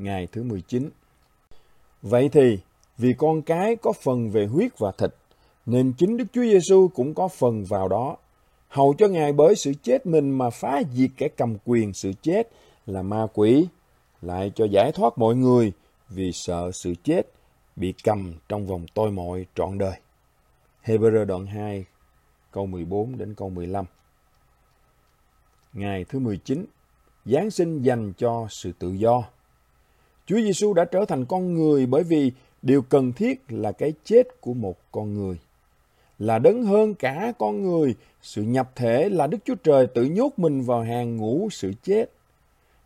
ngày thứ 19. Vậy thì, vì con cái có phần về huyết và thịt, nên chính Đức Chúa Giêsu cũng có phần vào đó, hầu cho Ngài bởi sự chết mình mà phá diệt kẻ cầm quyền sự chết là ma quỷ, lại cho giải thoát mọi người vì sợ sự chết bị cầm trong vòng tôi mọi trọn đời. Hê-bơ-rơ đoạn 2, câu 14 đến câu 15. Ngày thứ 19, Giáng sinh dành cho sự tự do. Chúa Giêsu đã trở thành con người bởi vì điều cần thiết là cái chết của một con người. Là đấng hơn cả con người, sự nhập thể là Đức Chúa Trời tự nhốt mình vào hàng ngũ sự chết.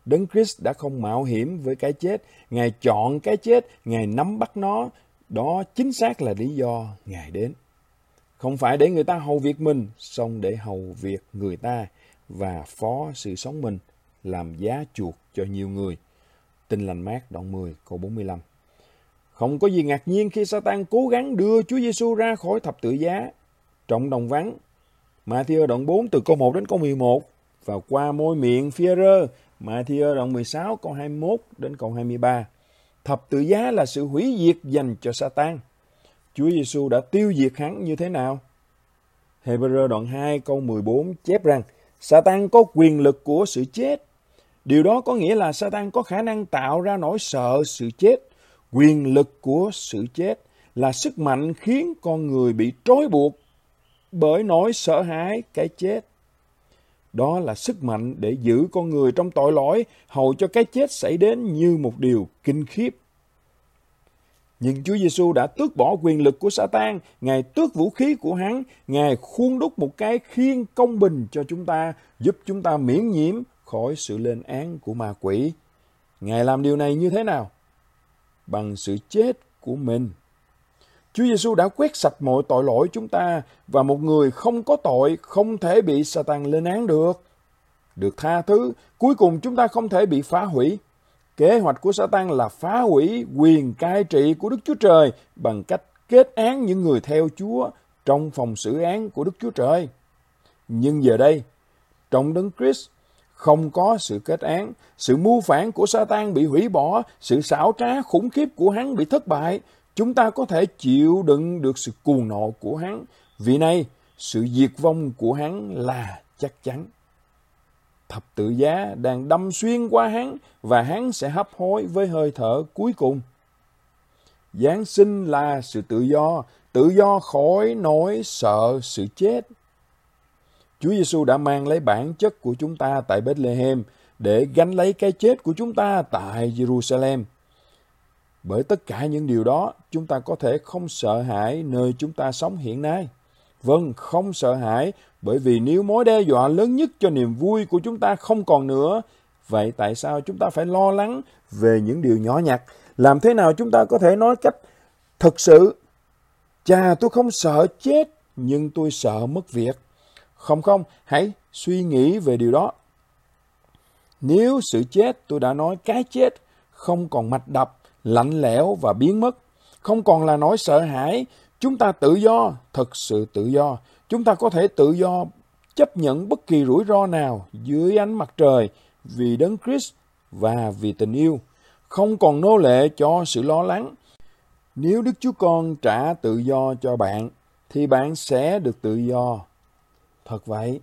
Đấng Christ đã không mạo hiểm với cái chết, Ngài chọn cái chết, Ngài nắm bắt nó, đó chính xác là lý do Ngài đến. Không phải để người ta hầu việc mình, song để hầu việc người ta và phó sự sống mình làm giá chuộc cho nhiều người. Tin lành Mát đoạn 10 câu 45. Không có gì ngạc nhiên khi Sa-tan cố gắng đưa Chúa Giê-xu ra khỏi thập tự giá. Trong đồng vắng, Ma-thi-ơ đoạn 4 từ câu 1 đến câu 11 và qua môi miệng Phi-e-rơ, Ma-thi-ơ đoạn 16 câu 21 đến câu 23. Thập tự giá là sự hủy diệt dành cho Sa-tan. Chúa Giê-xu đã tiêu diệt hắn như thế nào? Hê-bơ-rơ đoạn 2 câu 14 chép rằng Sa-tan có quyền lực của sự chết. Điều đó có nghĩa là Sa-tan có khả năng tạo ra nỗi sợ sự chết. Quyền lực của sự chết là sức mạnh khiến con người bị trói buộc bởi nỗi sợ hãi cái chết. Đó là sức mạnh để giữ con người trong tội lỗi, hầu cho cái chết xảy đến như một điều kinh khiếp. Nhưng Chúa Giêsu đã tước bỏ quyền lực của Sa-tan, Ngài tước vũ khí của hắn, Ngài khuôn đúc một cái khiên công bình cho chúng ta, giúp chúng ta miễn nhiễm khỏi sự lên án của ma quỷ. Ngài làm điều này như thế nào? Bằng sự chết của mình. Chúa Giêsu đã quét sạch mọi tội lỗi chúng ta, và một người không có tội không thể bị Sa-tan lên án được. Được tha thứ, cuối cùng chúng ta không thể bị phá hủy. Kế hoạch của Sa-tan là phá hủy quyền cai trị của Đức Chúa Trời bằng cách kết án những người theo Chúa trong phòng xử án của Đức Chúa Trời. Nhưng giờ đây, trong Đấng Christ, không có sự kết án, sự mưu phản của Sa-tan bị hủy bỏ, sự xảo trá khủng khiếp của hắn bị thất bại. Chúng ta có thể chịu đựng được sự cuồng nộ của hắn, vì nay sự diệt vong của hắn là chắc chắn. Thập tự giá đang đâm xuyên qua hắn và hắn sẽ hấp hối với hơi thở cuối cùng. Giáng sinh là sự tự do khỏi nỗi sợ sự chết. Chúa Giêsu đã mang lấy bản chất của chúng ta tại Bethlehem để gánh lấy cái chết của chúng ta tại Jerusalem. Bởi tất cả những điều đó, chúng ta có thể không sợ hãi nơi chúng ta sống hiện nay. Vâng, không sợ hãi, bởi vì nếu mối đe dọa lớn nhất cho niềm vui của chúng ta không còn nữa, vậy tại sao chúng ta phải lo lắng về những điều nhỏ nhặt? Làm thế nào chúng ta có thể nói cách thật sự, chà, tôi không sợ chết, nhưng tôi sợ mất việc. Không, hãy suy nghĩ về điều đó. Nếu sự chết, tôi đã nói cái chết, không còn mạch đập, lạnh lẽo và biến mất, không còn là nỗi sợ hãi, chúng ta tự do, thật sự tự do. Chúng ta có thể tự do chấp nhận bất kỳ rủi ro nào dưới ánh mặt trời vì Đấng Christ và vì tình yêu, không còn nô lệ cho sự lo lắng. Nếu Đức Chúa Con trả tự do cho bạn, thì bạn sẽ được tự do. Thật vậy.